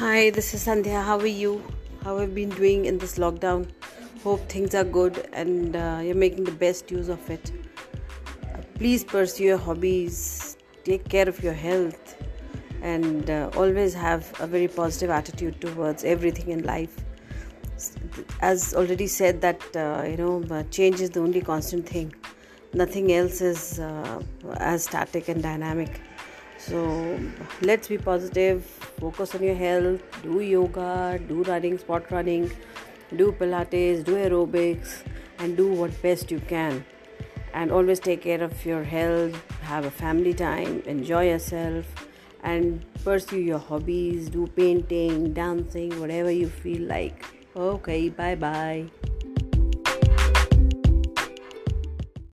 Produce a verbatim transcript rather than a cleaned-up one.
Hi, this is Sandhya. How are you? How have you been doing in this lockdown? Hope things are good and uh, you're making the best use of it. Uh, please pursue your hobbies, take care of your health, and uh, always have a very positive attitude towards everything in life. As already said, that uh, you know, change is the only constant thing. Nothing else is uh, as static and dynamic. So let's be positive, focus on your health, do yoga, do running, spot running, do Pilates, do aerobics, and do what best you can. And always take care of your health, have a family time, enjoy yourself, and pursue your hobbies, do painting, dancing, whatever you feel like. Okay, bye-bye.